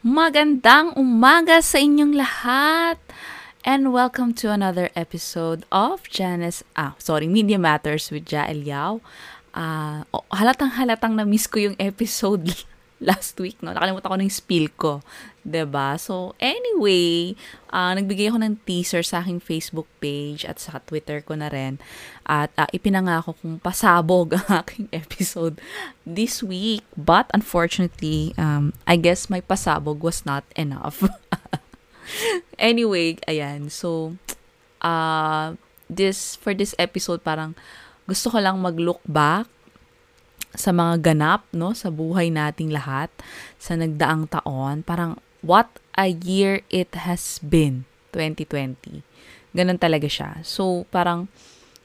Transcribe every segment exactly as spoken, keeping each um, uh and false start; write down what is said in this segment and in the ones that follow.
Magandang umaga sa inyong lahat and welcome to another episode of Janice, ah, sorry, Media Matters with Jael Yao. Uh, oh, halatang-halatang na-miss ko yung episode last week, no? Nakalimutan ko ng spill ko, diba? So, anyway, uh, nagbigay ako ng teaser sa aking Facebook page at sa Twitter ko na rin. At uh, ipinangako kung pasabog ang aking episode this week. But, unfortunately, um, I guess my pasabog was not enough. Anyway, ayan. So, uh, this for this episode, parang gusto ko lang mag-look back sa mga ganap, no, sa buhay nating lahat sa nagdaang taon. Parang what a year it has been, twenty twenty. Ganun talaga siya. So, parang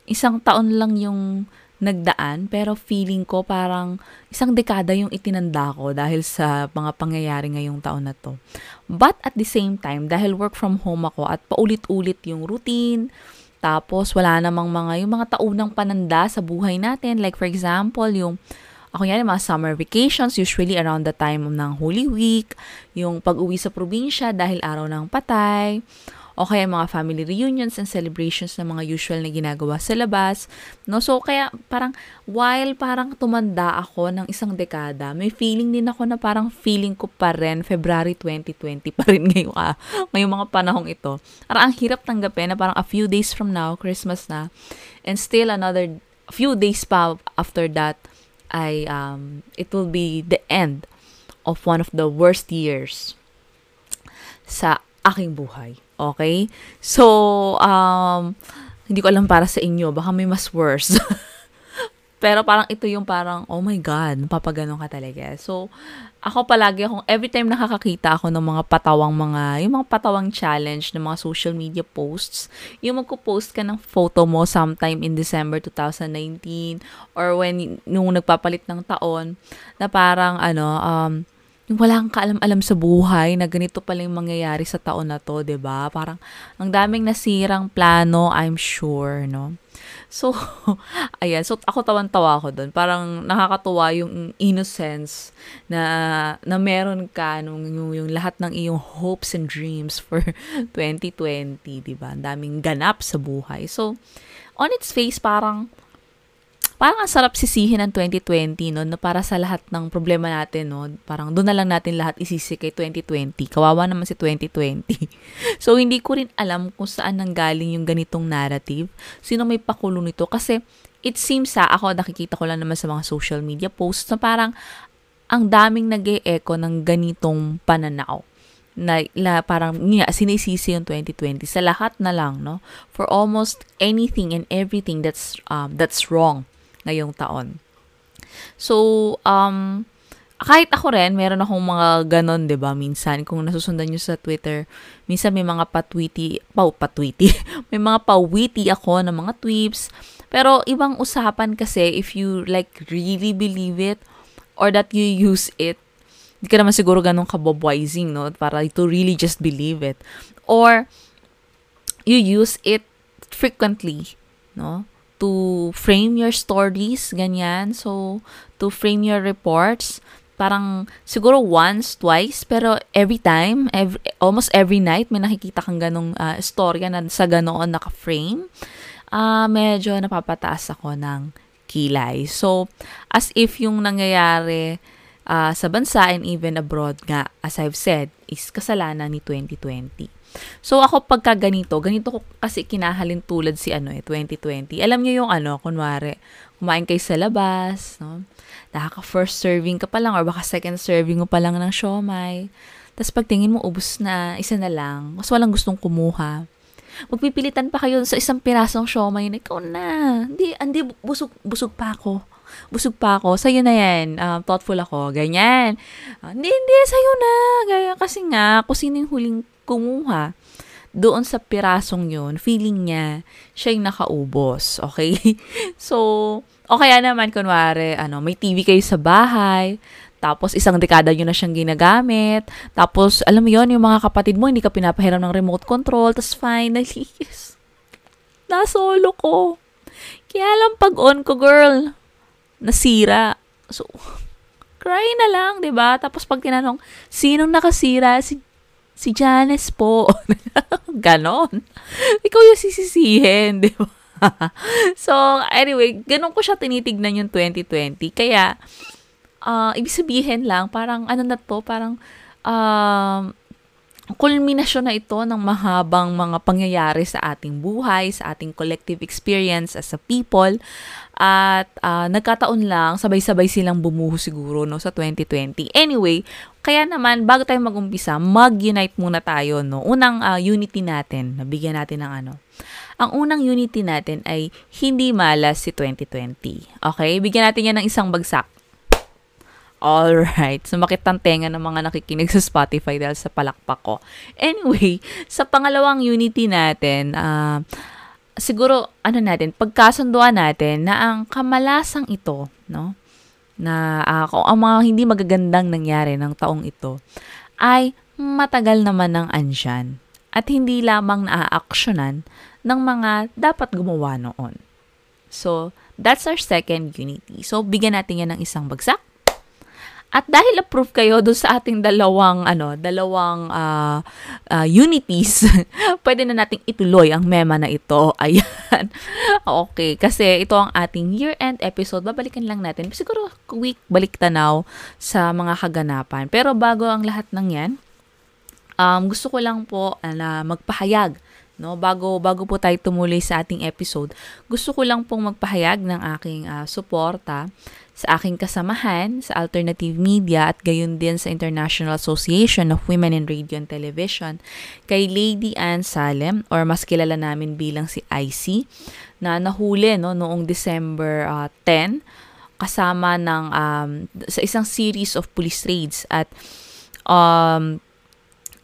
isang taon lang yung nagdaan, pero feeling ko parang isang dekada yung itinanda ko dahil sa mga pangyayari ngayong taon na to. But at the same time, dahil work from home ako at paulit-ulit yung routine, tapos wala namang mga, yung mga taunang pananda sa buhay natin. Like for example, yung, ako yan, yung mga summer vacations, usually around the time ng Holy Week, yung pag-uwi sa probinsya dahil araw ng patay, o kaya mga family reunions and celebrations na mga usual na ginagawa sa labas, no? So, kaya parang, while parang tumanda ako ng isang dekada, may feeling din ako na parang feeling ko pa rin, February twenty twenty pa rin ngayong, ah, ngayong mga panahong ito. Parang ang hirap tanggapin na parang a few days from now, Christmas na, and still another few days pa after that, I, um, it will be the end of one of the worst years sa aking buhay. Okay? So, um, hindi ko alam para sa inyo. Baka may mas worse. Pero parang ito yung parang, oh my God, papagano ka talaga. So, ako palagi akong, every time nakakakita ako ng mga patawang mga, yung mga patawang challenge ng mga social media posts, yung magpo-post ka ng photo mo sometime in December twenty nineteen or when, nung nagpapalit ng taon, na parang, ano, um, wala kang kaalam-alam sa buhay na ganito pala yung mangyayari sa taon na to, diba? Parang, ang daming nasirang plano, I'm sure, no? So, ayan. So, ako tawan-tawa ako dun. Parang nakakatuwa yung innocence na, na meron ka nung yung, yung lahat ng iyong hopes and dreams for twenty twenty, diba? Ang daming ganap sa buhay. So, on its face, parang, parang ang sarap sisihin ng twenty twenty, no? Na para sa lahat ng problema natin, no? Parang doon na lang natin lahat isisi kay twenty twenty. Kawawa naman si twenty twenty. So, hindi ko rin alam kung saan nanggaling yung ganitong narrative. Sino may pakulo nito? Kasi, it seems sa ako, nakikita ko lang naman sa mga social media posts na parang ang daming nag-e-echo ng ganitong pananaw. Na, la, parang niya, sinisisi yung twenty twenty sa lahat na lang, no? For almost anything and everything that's um, that's wrong ngayong taon. So, um, kahit ako rin, meron akong mga ganon, diba, minsan. Kung nasusundan nyo sa Twitter, minsan may mga patwiti, pau, patwiti, may mga pawiti ako ng mga tweets. Pero, ibang usapan kasi, if you, like, really believe it, or that you use it, hindi ka naman siguro ganong kabobwizing, no? Para to really just believe it. Or, you use it frequently, no? To frame your stories, ganyan. So, to frame your reports, parang siguro once, twice, pero every time, every, almost every night, may nakikita kang ganong uh, storya na sa ganoon naka-frame. Uh, medyo napapataas ako ng kilay. So, as if yung nangyayari uh, sa bansa and even abroad nga, as I've said, is kasalanan ni twenty twenty. So, ako pagka ganito, ganito ko kasi kinahalin tulad si ano eh, twenty twenty. Alam niyo yung ano, kunwari, kumain kayo sa labas, no? Nakaka-first serving ka pa lang or baka second serving mo pa lang ng siomai. Tapos pagtingin mo, ubos na, isa na lang. Mas walang gustong kumuha. Magpipilitan pa kayo sa isang pirasong siomai na, ikaw na, hindi, hindi, busog, busog pa ako. Busog pa ako, sa'yo na yan, uh, thoughtful ako, ganyan. Uh, hindi, hindi, sa'yo na, gaya, kasi nga, kung sino yung huling kumuha doon sa pirasong yun, feeling niya, siya yung nakaubos, okay? So, o kaya naman, kunwari, ano, may T V kayo sa bahay, tapos isang dekada yun na siyang ginagamit, tapos, alam mo yun, yung mga kapatid mo, hindi ka pinapahiram ng remote control, tapos finally, yes, nasolo ko. Kaya lang pag-on ko, girl, nasira. So, cry na lang, diba? Tapos pag tinanong, sinong nakasira? Si, si Janice po. Ganon. Ikaw yung sisisihin, diba? So, anyway, ganon ko siya tinitignan yung twenty twenty. Kaya, uh, ibig sabihin lang, parang ano na to, parang um, kulminasyon na ito ng mahabang mga pangyayari sa ating buhay, sa ating collective experience as a people. At uh, nagkataon lang, sabay-sabay silang bumuho siguro no, sa twenty twenty. Anyway, kaya naman, bago tayo mag-umpisa, mag-unite muna tayo. No? Unang uh, unity natin, nabigyan natin ng ano. Ang unang unity natin ay hindi malas si twenty twenty. Okay? Bigyan natin yan ng isang bagsak. Alright, sumakit ang tenga ng mga nakikinig sa Spotify dahil sa palakpak ko. Anyway, sa pangalawang unity natin, uh, siguro, ano natin, pagkasunduan natin na ang kamalasang ito, no, na uh, ang mga hindi magagandang nangyari ng taong ito, ay matagal naman ng ansyan at hindi lamang naaaksyonan ng mga dapat gumawa noon. So, that's our second unity. So, bigyan natin yan ng isang bagsak. At dahil approve kayo doon sa ating dalawang ano, dalawang uh, uh, unities, pwede na nating ituloy ang mema na ito. Ayan. Okay, kasi ito ang ating year-end episode. Babalikan lang natin. Siguro quick balik tanaw sa mga kaganapan. Pero bago ang lahat ng 'yan, um, gusto ko lang po uh, na magpahayag, no? Bago bago po tayo tumuloy sa ating episode, gusto ko lang pong magpahayag ng aking uh, suporta sa aking kasamahan sa alternative media at gayon din sa International Association of Women in Radio and Television kay Lady Anne Salem or mas kilala namin bilang si Icy na nahuli no noong December uh, ten kasama ng um, sa isang series of police raids at um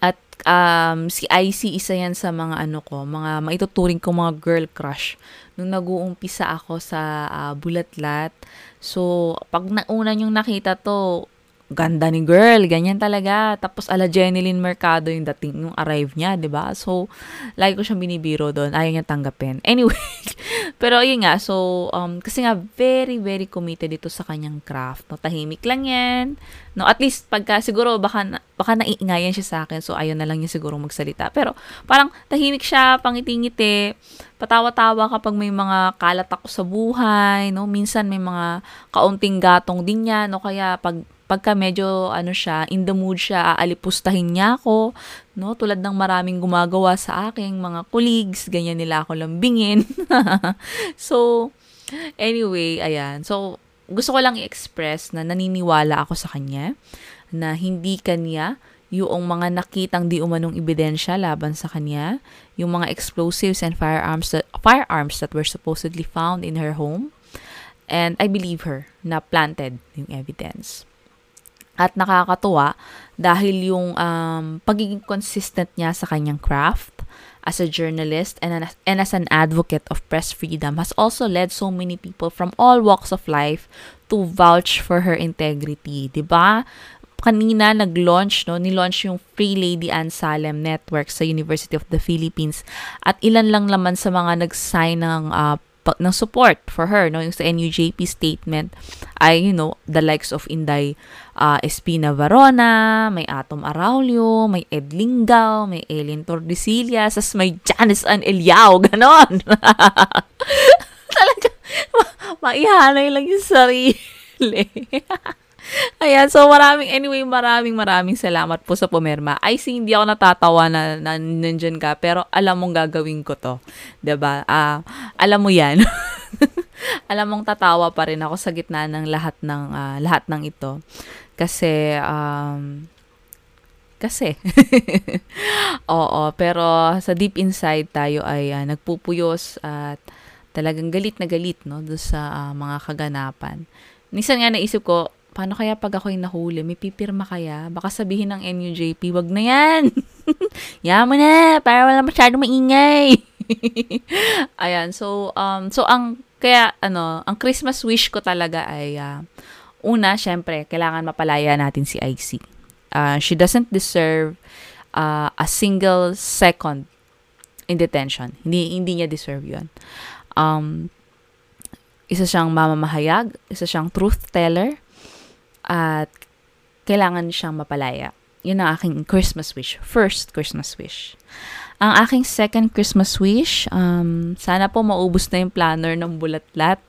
at um si Icy isa yan sa mga ano ko mga maituturing ko mga girl crush nung nag-uumpisa ako sa uh, Bulatlat. So, pag nauna yung nakita to, ganda ni girl, ganyan talaga. Tapos, ala Jennylyn Mercado yung dating, yung arrive niya, diba? So, lagi ko siyang binibiro doon. Ayaw niya tanggapin. Anyway, pero yun nga, so, um, kasi nga, very, very committed dito sa kanyang craft. No? Tahimik lang yan. No? At least, pagka, siguro, baka, baka naiingayan siya sa akin, so, ayaw na lang niya siguro magsalita. Pero, parang, tahimik siya, pangiti-ngiti, patawa-tawa kapag may mga kalat ako sa buhay, no? Minsan, may mga kaunting gatong din niya, no? Kaya, pag, pagka medyo ano siya, in the mood siya, aalipustahin niya ako, no? Tulad ng maraming gumagawa sa aking mga colleagues, ganyan nila ako lambingin. So, anyway, ayan. So, gusto ko lang i-express na naniniwala ako sa kanya, na hindi kanya yung mga nakitang di umanong ebidensya laban sa kanya, yung mga explosives and firearms that, firearms that were supposedly found in her home, and I believe her na planted yung evidence. At nakakatuwa dahil yung um, pagiging consistent niya sa kanyang craft as a journalist and, an, and as an advocate of press freedom has also led so many people from all walks of life to vouch for her integrity. Diba? Kanina nag-launch, no? Nilaunch yung Free Lady Anne Salem Network sa University of the Philippines at ilan lang laman sa mga nag-sign ng uh, ng support for her, no? Yung sa N U J P statement ay, you know, the likes of Inday uh, Espina-Varona, may Atom Araullo, may Ed Lingao, may Ellen Tordesillas, as may Janice Aniliao, ganon. Talaga, ma- maihanay lang yung sarili. Ayan, so maraming, anyway, maraming maraming salamat po sa pumirma. I see, hindi ako natatawa na, na nandyan ka, pero alam mong gagawin ko to. Diba? Uh, alam mo yan. Alam mong tatawa pa rin ako sa gitna ng lahat ng, uh, lahat ng ito. Kasi, um, kasi. Oo, pero sa deep inside tayo ay uh, nagpupuyos at talagang galit na galit, no, doon sa uh, mga kaganapan. Minsan nga naisip ko, paano kaya pag ako'y nahuli? May pipirma kaya? Baka sabihin ng N U J P, wag na yan. Yaman na, para wala masyadong maingay. Ayan, so, um, so ang, kaya, ano, ang Christmas wish ko talaga ay, uh, una, syempre, kailangan mapalaya natin si Icy. Uh, she doesn't deserve uh, a single second in detention. Hindi, hindi niya deserve yun. Um, isa siyang mamamahayag, isa siyang truth teller, at kailangan siyang mapalaya. Yun ang aking Christmas wish. First Christmas wish. Ang aking second Christmas wish, um, sana po maubos na yung planner ng Bulatlat.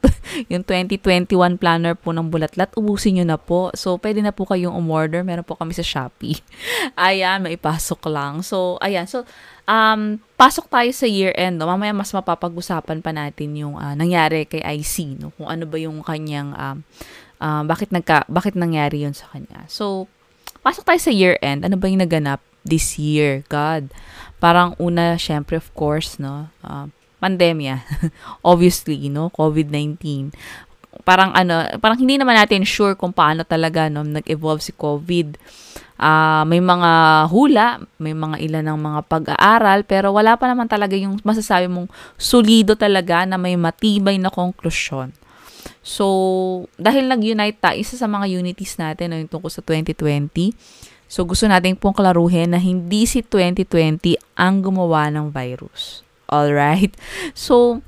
Yung twenty twenty-one planner po ng Bulatlat, ubusin nyo na po. So, pwede na po kayong umorder. Meron po kami sa Shopee. Ayan, maipasok lang. So, ayan. So, um, pasok tayo sa year-end. No? Mamaya mas mapapag-usapan pa natin yung uh, nangyari kay Icy. No? Kung ano ba yung kanyang, um, uh, bakit, nagka, bakit nangyari yun sa kanya. So, pasok tayo sa year-end. Ano ba yung naganap this year? God. Parang una, syempre, of course, no, uh, pandemya, obviously, no, COVID nineteen. Parang ano, parang hindi naman natin sure kung paano talaga, no, nag-evolve si COVID. Uh, may mga hula, may mga ilan ng mga pag-aaral, pero wala pa naman talaga yung masasabi mong solido talaga na may matibay na konklusyon. So, dahil nag-unite tayo, isa sa mga unities natin, no, yung tungkol sa twenty twenty, so, gusto natin pong klaruhin na hindi si twenty twenty ang gumawa ng virus. Alright? So,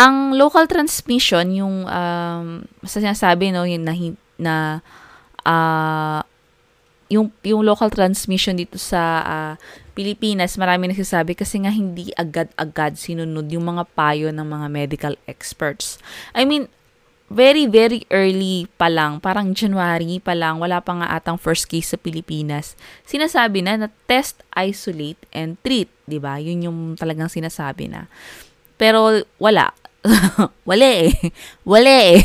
ang local transmission, yung um, sinasabi, no, yung na, na uh, yung, yung local transmission dito sa uh, Pilipinas, marami nagsasabi kasi nga hindi agad-agad sinunod yung mga payo ng mga medical experts. I mean, very, very early pa lang, parang January pa lang, wala pa nga atang first case sa Pilipinas, sinasabi na na test, isolate, and treat, di ba? Yun yung talagang sinasabi na. Pero wala. wala eh. Wala eh.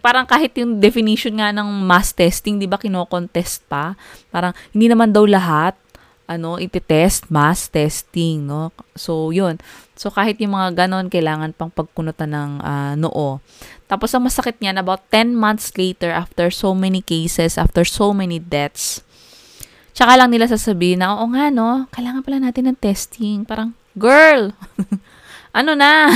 Parang kahit yung definition nga ng mass testing, di ba, kinokontest pa? Parang hindi naman daw lahat ano, iti-test, mass testing, no? So, yun. So, kahit yung mga ganon, kailangan pang pagkunutan ng uh, noo. Tapos, ang masakit niyan, about ten months later, after so many cases, after so many deaths, tsaka lang nila sasabihin na, oo nga, no? Kailangan pala natin ng testing. Parang, girl! Ano na?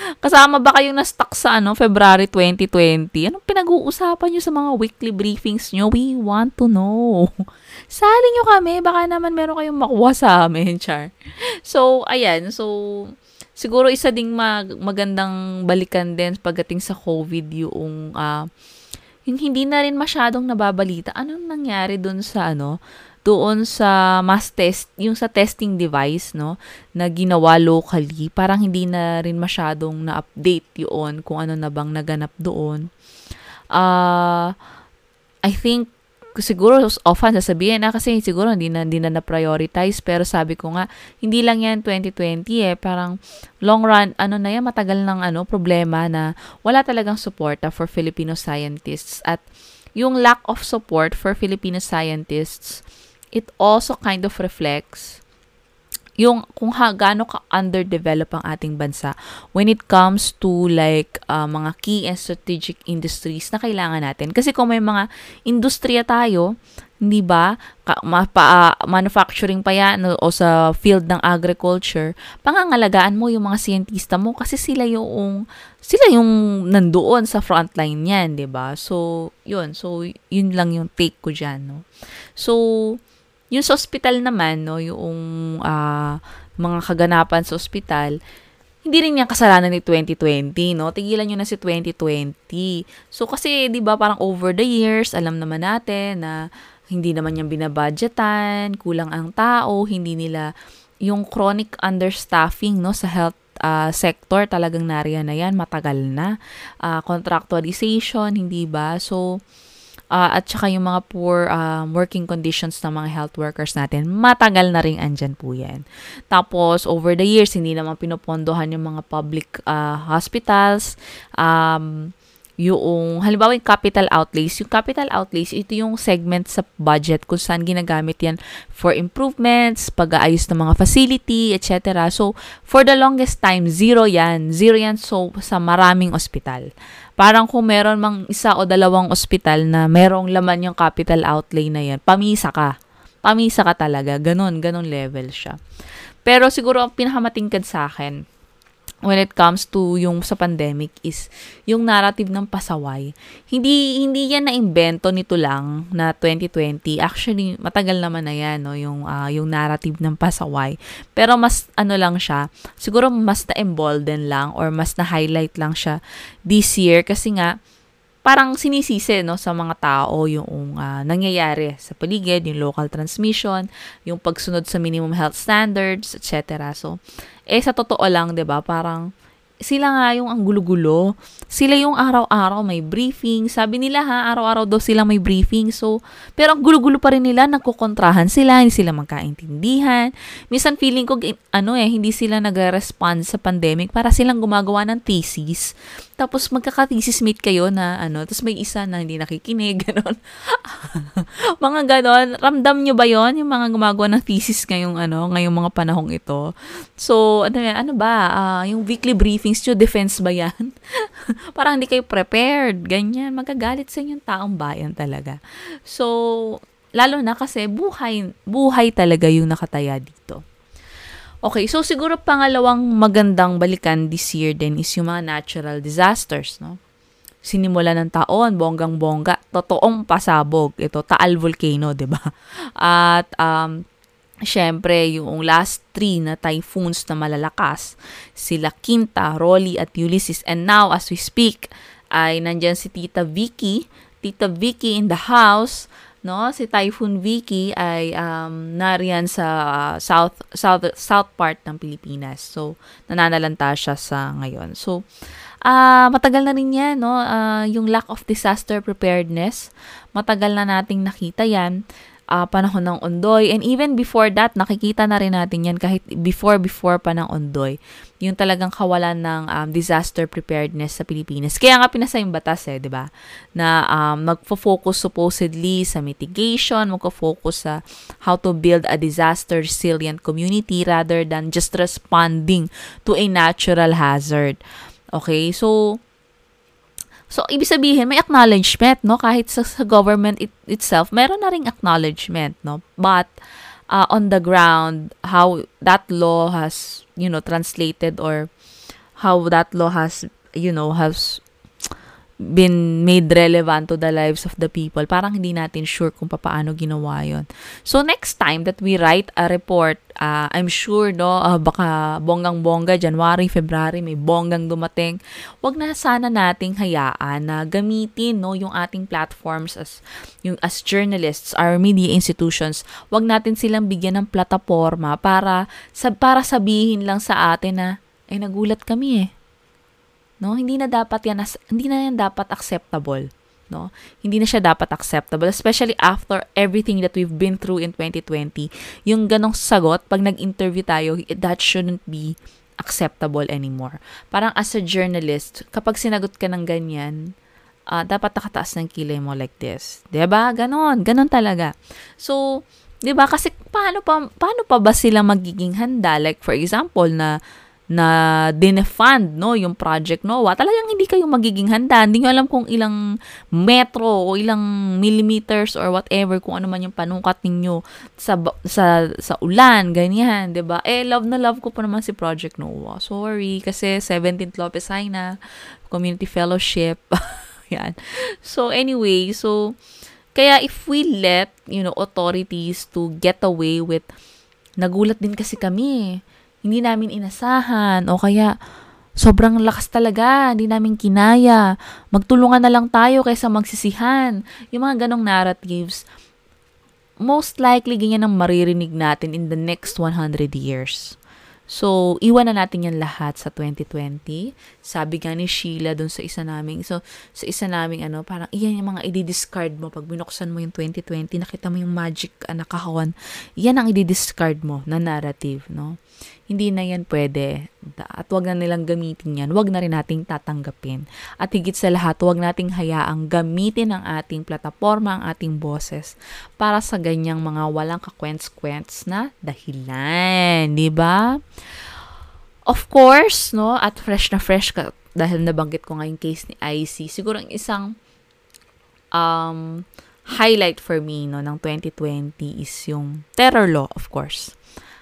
Kasama ba kayong na-stuck sa, ano, February twenty twenty? Anong pinag-uusapan nyo sa mga weekly briefings nyo? We want to know. Sali nyo kami. Baka naman meron kayong makuha sa amin, Char. So, ayan. So, siguro isa ding mag- magandang balikan din pagdating sa COVID yung, uh, yung hindi na rin masyadong nababalita. Anong nangyari dun sa, ano, doon sa mass test, yung sa testing device, no, na ginawa locally, parang hindi na rin masyadong na-update yun kung ano na bang naganap doon. Uh, I think, siguro, often sasabihin na kasi siguro hindi na, hindi na na-prioritize, pero sabi ko nga, hindi lang yan twenty twenty eh, parang long run, ano na yan, matagal ng ano, problema na wala talagang support for Filipino scientists. At yung lack of support for Filipino scientists, it also kind of reflects yung kung ha, gaano ka-underdevelop ang ating bansa when it comes to like uh, mga key and strategic industries na kailangan natin. Kasi kung may mga industriya tayo, hindi ba, ka, ma, pa, uh, manufacturing pa yan o sa field ng agriculture, pangangalagaan mo yung mga siyentista mo kasi sila yung, sila yung nandoon sa frontline yan, di ba? So, yun. So, yun lang yung take ko dyan, no? So, yung sa ospital naman, no, yung uh, mga kaganapan sa ospital, hindi rin niya kasalanan ni twenty twenty, no? Tigilan nyo na si twenty twenty. So, kasi, di ba, parang over the years, alam naman natin na hindi naman niyang binabudgetan, kulang ang tao, hindi nila yung chronic understaffing, no, sa health Uh, sector, talagang nariyan na yan, matagal na. Uh, contractualization, hindi ba? So, Uh, at saka yung mga poor uh, working conditions ng mga health workers natin, matagal na rin andyan po yan. Tapos, over the years, hindi naman pinopondohan yung mga public uh, hospitals. Um, yung, halimbawa yung capital outlays. Yung capital outlays, ito yung segment sa budget kung saan ginagamit yan for improvements, pag-aayos ng mga facility, et cetera. So, for the longest time, zero yan. Zero yan so, sa maraming ospital. Parang kung meron mang isa o dalawang ospital na merong laman yung capital outlay na yan, pamisa ka. Pamisa ka talaga. Ganon, ganon level siya. Pero siguro ang pinakamatingkad sa akin when it comes to yung sa pandemic is yung narrative ng pasaway. Hindi, hindi yan na-invento nito lang na twenty twenty. Actually, matagal naman na yan, no, yung, uh, yung narrative ng pasaway. Pero mas ano lang siya, siguro mas na-embolden lang or mas na-highlight lang siya this year kasi nga parang sinisisi, no, sa mga tao yung uh, nangyayari sa paligid, yung local transmission, yung pagsunod sa minimum health standards, et cetera. So, eh, sa totoo lang, di ba, parang sila nga yung ang gulo-gulo. Sila yung araw-araw may briefing. Sabi nila ha, araw-araw daw sila may briefing. So, pero ang gulo-gulo pa rin nila, nagkukontrahan sila, hindi sila magkaintindihan. Minsan feeling ko, ano eh, hindi sila nagre-respond sa pandemic para silang gumagawa ng thesis. Tapos magkaka-thesis mate kayo na ano, tapos may isa na hindi nakikinig, gano'n. Mga gano'n, ramdam nyo ba yon yung mga gumagawa ng thesis ngayong, ano, ngayong mga panahong ito? So, ano, ano ba, uh, yung weekly briefing nyo, defense ba yan? Parang hindi kayo prepared, ganyan. Magagalit sa inyong taong bayan talaga. So, lalo na kasi buhay, buhay talaga yung nakataya dito. Okay, so siguro pangalawang magandang balikan this year din is yung mga natural disasters, no? Sinimula ng taon, bonggang-bongga, totoong pasabog. Ito, Taal Volcano, diba? At, um, siyempre, yung last three na typhoons na malalakas, sila Quinta, Rolly, at Ulysses. And now, as we speak, ay nandyan si Tita Vicky. Tita Vicky in the house, no? Si Typhoon Vicky ay um, nariyan sa uh, south, south, south part ng Pilipinas. So, nananalanta siya sa ngayon. So, Uh, matagal na rin yan, no? Uh, yung lack of disaster preparedness. Matagal na nating nakita yan. Uh, panahon ng Ondoy. And even before that, nakikita na rin natin yan kahit before-before pa ng Ondoy. Yung talagang kawalan ng um, disaster preparedness sa Pilipinas. Kaya nga pinasa yung batas eh, di ba? Na um, magfo-focus supposedly sa mitigation, magfo-focus sa how to build a disaster resilient community rather than just responding to a natural hazard. Okay, so... So, ibig sabihin, may acknowledgement, no? Kahit sa, sa government it, itself, meron na ring acknowledgement, no? But, uh, on the ground, how that law has, you know, translated or how that law has, you know, has been made relevant to the lives of the people, parang hindi natin sure kung paano ginawa yon. So, next time that we write a report, Uh, I'm sure, no, uh, baka bonggang-bongga, January, February, may bonggang dumating. Wag na sana nating hayaan na gamitin, no, yung ating platforms as, yung, as journalists, our media institutions. Wag natin silang bigyan ng plataforma para, sab, para sabihin lang sa atin na, ay, nagulat kami eh. No, hindi na dapat yan, hindi na yan dapat acceptable. No? Hindi na siya dapat acceptable, especially after everything that we've been through in twenty twenty. Yung ganong sagot, pag nag-interview tayo, that shouldn't be acceptable anymore. Parang as a journalist, kapag sinagot ka ng ganyan, uh, dapat nakataas ng kilay mo like this. Diba? Ganon. Ganon talaga. So, diba? Kasi paano pa, paano pa ba sila magiging handa? Like, for example, na na dinefund, no, yung Project Noah, talagang hindi kayo magiging handa. Hindi nyo alam kung ilang metro o ilang millimeters or whatever, kung ano man yung panungkat ninyo sa, sa, sa ulan, ganyan, diba? Eh, love na love ko pa naman si Project Noah. Sorry, kasi seventeenth Lopez Aina Community Fellowship. Yan. So, anyway, so, kaya if we let, you know, authorities to get away with, nagulat din kasi kami, hindi namin inasahan, o kaya sobrang lakas talaga, hindi namin kinaya, magtulungan na lang tayo kaysa magsisihan. Yung mga ganong narratives, most likely ganyan ang maririnig natin in the next one hundred years. So, iwan na natin yan lahat sa twenty twenty. Sabi nga ni Sheila dun sa isa naming, so, sa isa naming ano, parang iyan yung mga i-discard mo pag binuksan mo yung twenty twenty, nakita mo yung magic uh, na kahon, yan ang i-discard mo na narrative, no? Hindi na yan pwede. At wag na nilang gamitin yan. Wag na rin nating tatanggapin. At higit sa lahat, wag nating hayaang gamitin ang ating plataforma, ang ating boses para sa ganyang mga walang kakwents-kwents na dahilan. Diba? Of course, no, at fresh na fresh ka, dahil nabanggit ko nga yung case ni Icy, siguro ang isang um, highlight for me, no, ng twenty twenty is yung terror law, of course.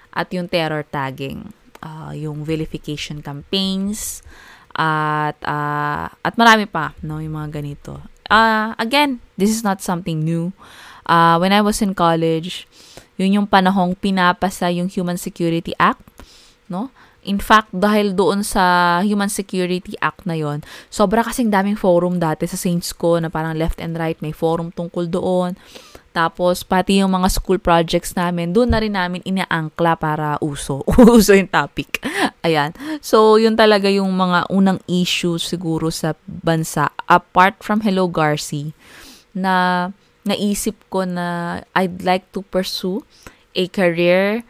At yung terror tagging, uh, yung vilification campaigns, at uh, at marami pa, no, yung mga ganito. Uh, again, this is not something new. Uh, when I was in college, yun yung panahong pinapasa yung Human Security Act, no? In fact, dahil doon sa Human Security Act na yon, sobra kasing daming forum dati sa Saints ko na parang left and right, may forum tungkol doon. Tapos, pati yung mga school projects namin, doon na rin namin inaangkla para uso. Uso yung topic. Ayan. So, yun talaga yung mga unang issues siguro sa bansa. Apart from Hello, Garci, na naisip ko na I'd like to pursue a career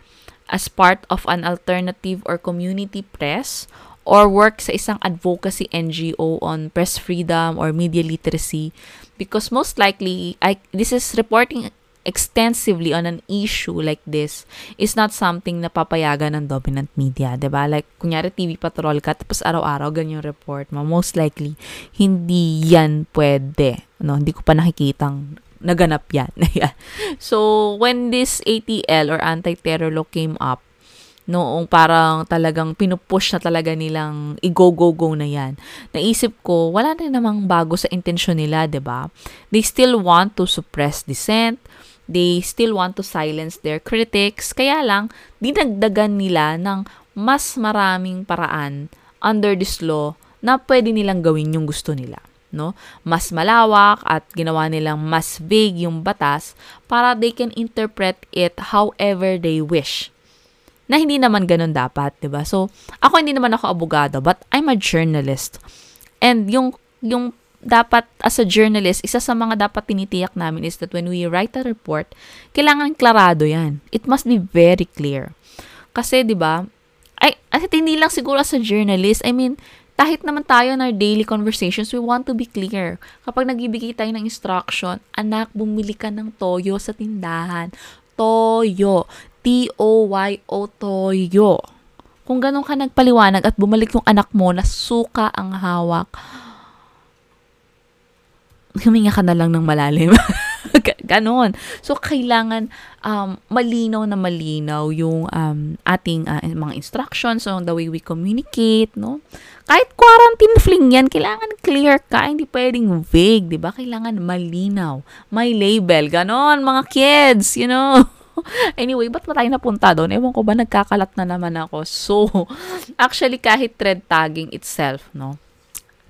as part of an alternative or community press or work sa isang advocacy N G O on press freedom or media literacy, because most likely, I, this is reporting extensively on an issue like this is not something na papayagan ng dominant media, diba? Like, kunyari T V Patrol ka, tapos araw-araw ganyan report mo. Most likely, hindi yan pwede. No, hindi ko pa nakikitang naganap yan. So, when this A T L or anti-terror law came up, noong parang talagang pinupush na talaga nilang i-go-go-go na yan, naisip ko, wala na namang bago sa intensyon nila, diba? They still want to suppress dissent, they still want to silence their critics, kaya lang, dinagdagan nila ng mas maraming paraan under this law na pwede nilang gawin yung gusto nila. No? Mas malawak at ginawa nilang mas vague yung batas para they can interpret it however they wish. Na hindi naman ganun dapat, diba? So, ako hindi naman ako abogado, but I'm a journalist. And yung, yung dapat as a journalist, isa sa mga dapat tinitiyak namin is that when we write a report, kailangan klarado yan. It must be very clear. Kasi, diba, ay, at hindi lang siguro as a journalist, I mean, kahit naman tayo in our daily conversations, we want to be clear. Kapag nagbibigay tayo ng instruction, anak, bumili ka ng toyo sa tindahan. Toyo. T O Y O, toyo. Kung ganun ka nagpaliwanag at bumalik yung anak mo na suka ang hawak, huminga ka na lang ng malalim. Ganon. So, kailangan um, malinaw na malinaw yung um, ating uh, mga instructions on the way we communicate, no? Kahit quarantine fling yan, kailangan clear ka. Hindi pwedeng vague, diba? Kailangan malinaw. May label. Ganon, mga kids, you know? Anyway, ba't ba tayo napunta doon? Ewan ko ba, nagkakalat na naman ako. So, actually, kahit thread tagging itself, no?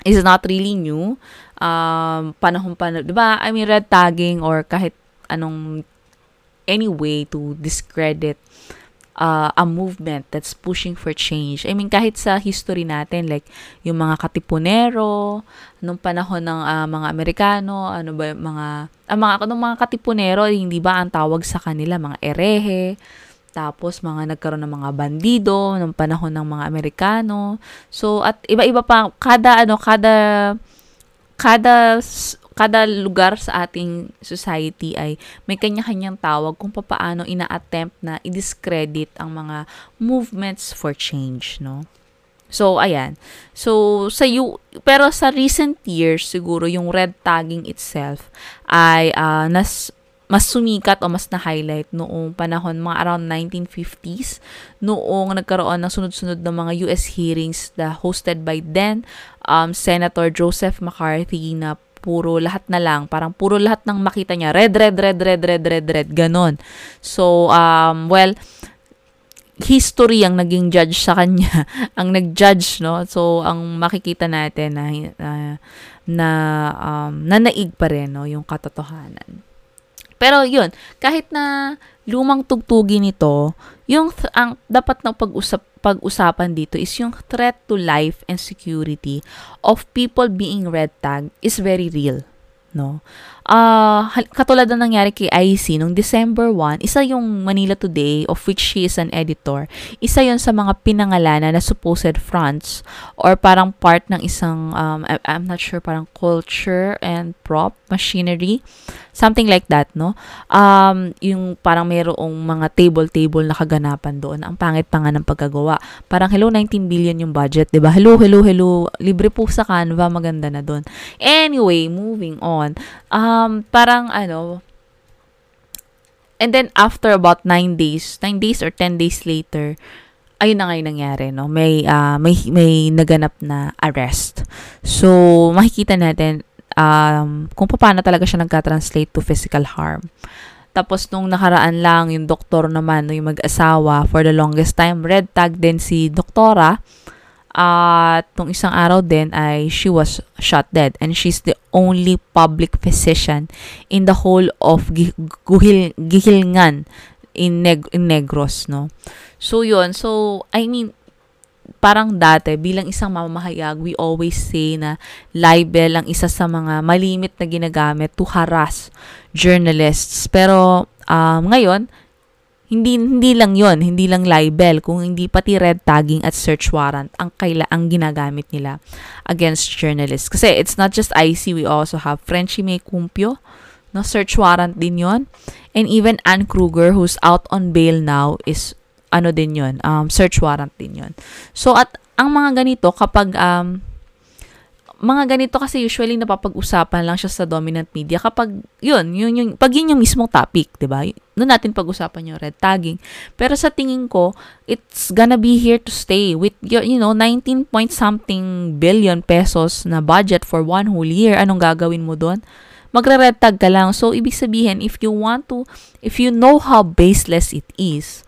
Is not really new. Um, panahon pa, di ba? I mean, red tagging or kahit anong any way to discredit uh, a movement that's pushing for change. I mean, kahit sa history natin, like yung mga katipunero, nung panahon ng uh, mga Amerikano, ano ba yung mga, ang mga, nung mga katipunero, hindi ba ang tawag sa kanila, mga erehe, tapos mga nagkaroon ng mga bandido nung panahon ng mga Amerikano. So at iba-iba pa kada ano kada kada kada lugar sa ating society ay may kanya-kanyang tawag kung paano ina-attempt na i-discredit ang mga movements for change, no? So ayan. So sa you pero sa recent years siguro yung red tagging itself ay uh, nas mas sumikat o mas na-highlight noong panahon, mga around nineteen fifties, noong nagkaroon ng sunod-sunod ng mga U S hearings na hosted by then um, Senator Joseph McCarthy na puro lahat na lang, parang puro lahat ng makita niya, red, red, red, red, red, red, red, ganon. So, um, well, history ang naging judge sa kanya, ang nag-judge, no? So, ang makikita natin na, uh, na um, nanaig pa rin, no? Yung katotohanan. Pero yun, kahit na lumang tugtugi nito, yung th- ang dapat na pag-usap, pag-usapan dito is yung threat to life and security of people being red tagged is very real, no? Ah, uh, katulad na nangyari kay Icy nung December first, isa yung Manila Today of which she is an editor. Isa yon sa mga pinangalanan na supposed fronts or parang part ng isang um I- I'm not sure, parang culture and prop machinery. Something like that, no? Um, yung parang mayroong mga table-table na kaganapan doon. Ang pangit pa nga ng pagkagawa. Parang, hello, nineteen billion yung budget, di ba? Hello, hello, hello. Libre po sa Canva. Maganda na doon. Anyway, moving on. Um, parang, ano, and then after about nine days, nine days or ten days later, ayun na nga yung nangyari, no? May, uh, may, may naganap na arrest. So, makikita natin, Um, kung paano talaga siya nagka-translate to physical harm. Tapos nung nakaraan lang, yung doktor naman, yung mag-asawa, for the longest time, red tag din si doktora. At nung isang araw din ay she was shot dead. And she's the only public physician in the whole of Guihulngan in, Neg- in Negros, no? So yun, so I mean, parang dati, bilang isang mamamahayag, we always say na libel ang isa sa mga malimit na ginagamit to harass journalists. Pero um, ngayon, hindi, hindi lang yon, hindi lang libel, kung hindi pati red tagging at search warrant ang, kaila, ang ginagamit nila against journalists. Kasi it's not just Icy, we also have Frenchie Mae Cumpio, no? Search warrant din yon. And even Anne Kruger, who's out on bail now, is ano din yun, um, search warrant din yun. So, at ang mga ganito, kapag, um, mga ganito kasi usually napapag-usapan lang siya sa dominant media kapag, yun, yun, yun pag yun yung mismong topic, diba? Doon natin pag-usapan yung red tagging. Pero sa tingin ko, it's gonna be here to stay with, you know, nineteen point something billion pesos na budget for one whole year. Anong gagawin mo doon? Magre-red tag ka lang. So, ibig sabihin, if you want to, if you know how baseless it is,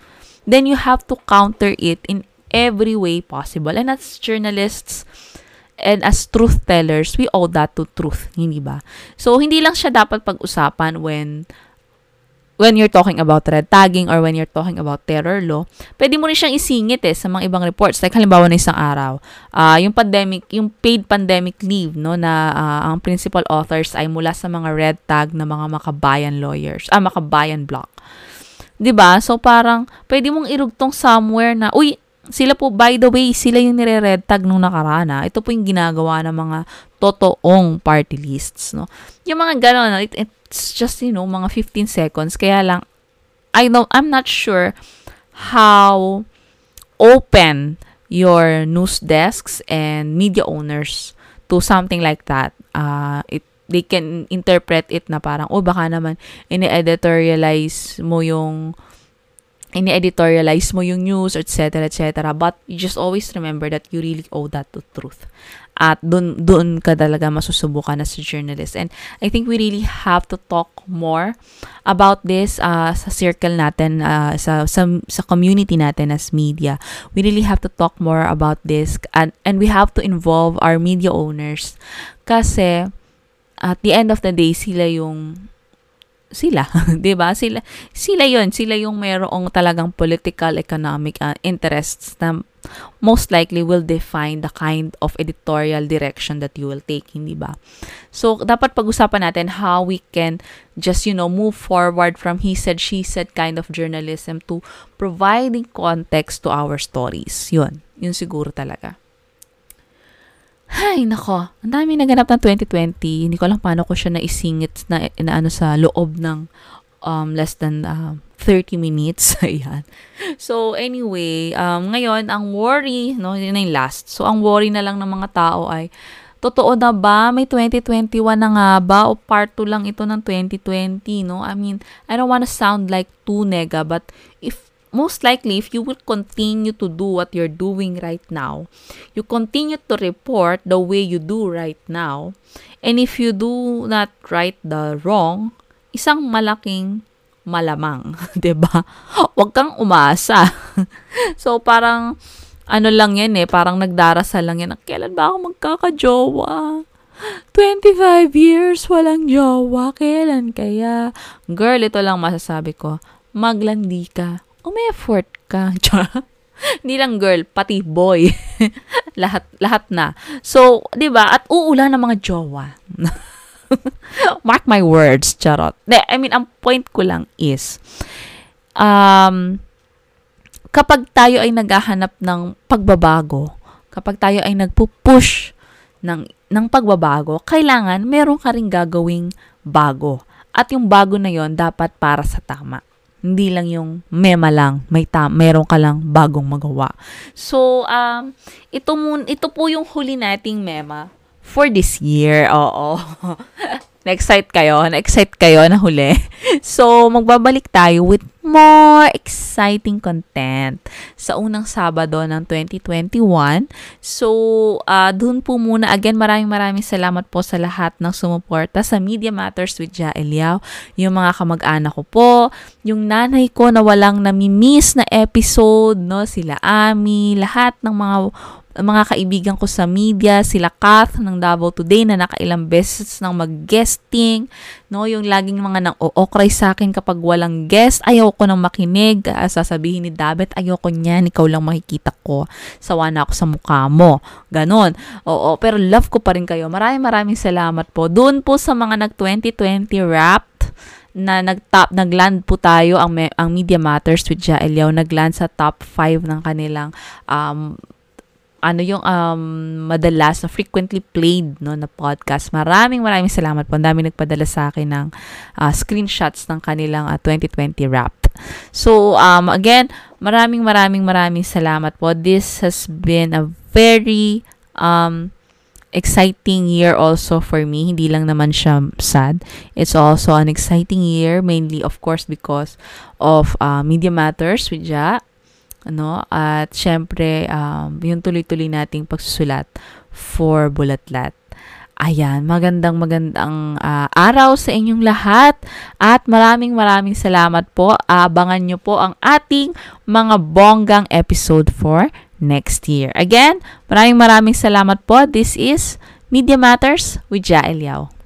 then you have to counter it in every way possible. And as journalists and as truth tellers, we owe that to truth, hindi ba? So, hindi lang siya dapat pag-usapan when when you're talking about red tagging or when you're talking about terror law. Pwede mo rin siyang isingit eh sa mga ibang reports. Like halimbawa na isang araw, uh, yung pandemic, yung paid pandemic leave, no, na uh, ang principal authors ay mula sa mga red tag na mga makabayan lawyers, ah, makabayan block. Diba? So, parang, pwede mong irugtong somewhere na, uy, sila po, by the way, sila yung nire-red tag nung nakarana. Ito po yung ginagawa ng mga totoong party lists, no? Yung mga gano'n, it, it's just, you know, mga fifteen seconds. Kaya lang, I know, I'm not sure how open your news desks and media owners to something like that. Uh, it they can interpret it na parang, oh, baka naman ini-editorialize mo yung ini-editorialize mo yung news, et cetera, et cetera. But you just always remember that you really owe that to truth. At dun, dun ka talaga masusubukan as a journalist. And I think we really have to talk more about this uh, sa circle natin, uh, sa, sa, sa community natin as media. We really have to talk more about this. And, and we have to involve our media owners. Kasi at the end of the day, sila yung, sila, diba? Sila, sila yun, sila yung mayroong talagang political, economic uh, interests na most likely will define the kind of editorial direction that you will take, hindi ba? So, dapat pag-usapan natin how we can just, you know, move forward from he said, she said kind of journalism to providing context to our stories. Yun, yun siguro talaga. Hay, nako. Ang dami naganap ng twenty twenty. Hindi ko alam paano ko siya naisingit na, na ano sa loob ng um, less than uh, thirty minutes. Ayan. So, anyway, um, ngayon, ang worry, no, yun na yung last. So, ang worry na lang ng mga tao ay, totoo na ba? May twenty twenty-one na nga ba? O part two lang ito ng twenty twenty, no? I mean, I don't wanna sound like too nega, but if most likely, if you will continue to do what you're doing right now, you continue to report the way you do right now, and if you do not right the wrong, isang malaking malamang, diba? Huwag kang umasa. So, parang, ano lang yan eh, parang nagdarasal lang yan. Kailan ba ako magkakajowa? twenty-five years, walang jowa. Kailan kaya? Girl, ito lang masasabi ko. Maglandi ka. Umi-effort ka. Hindi lang girl, pati boy. lahat lahat na. So, 'di ba? At uulan ng mga jowa. Mark my words, charot. I mean, ang point ko lang is um kapag tayo ay naghahanap ng pagbabago, kapag tayo ay nagpo-push ng ng pagbabago, kailangan meron ka ring gagawing bago. At yung bago na 'yon dapat para sa tama. Hindi lang yung mema lang, may tam, meron ka lang bagong magawa. So, um, ito, mun, ito po yung huli nating mema for this year. Oo. Na-excite kayo? Na-excite kayo na huli? So, magbabalik tayo with more exciting content sa unang Sabado ng twenty twenty-one. So, uh, dun po muna. Again, maraming maraming salamat po sa lahat ng sumuporta sa Media Matters with Jael Yao. Yung mga kamag-anak ko po, yung nanay ko na walang namimiss na episode, no? Sila Ami, lahat ng mga mga kaibigan ko sa media, sila Kath ng Davao Today na nakailang beses nang mag-guesting, no, yung laging mga nang o-okray sa akin kapag walang guest, ayaw ko nang makinig, sasabihin ni Davet, ayaw ko niyan, ikaw lang makikita ko, sawa na ako sa mukha mo, ganon. Oo, pero love ko pa rin kayo, maraming maraming salamat po, doon po sa mga nag twenty twenty wrap, na nag-top, nag-land po tayo ang, ang Media Matters with Jael Yao, nag-land sa top five ng kanilang um, ano yung um, madalas na frequently played, no, na podcast. Maraming maraming salamat po. Ang dami nagpadala sa akin ng uh, screenshots ng kanilang uh, twenty twenty Wrapped. So, um, again, maraming maraming maraming salamat po. This has been a very um, exciting year also for me. Hindi lang naman siya sad. It's also an exciting year, mainly, of course, because of uh, Media Matters with Ja. Ano, at syempre um, yung tuloy-tuloy nating pagsusulat for Bulatlat. Ayan, magandang magandang uh, araw sa inyong lahat at maraming maraming salamat po. Abangan nyo po ang ating mga bonggang episode for next year. Again, maraming maraming salamat po. This is Media Matters with Jael Yao.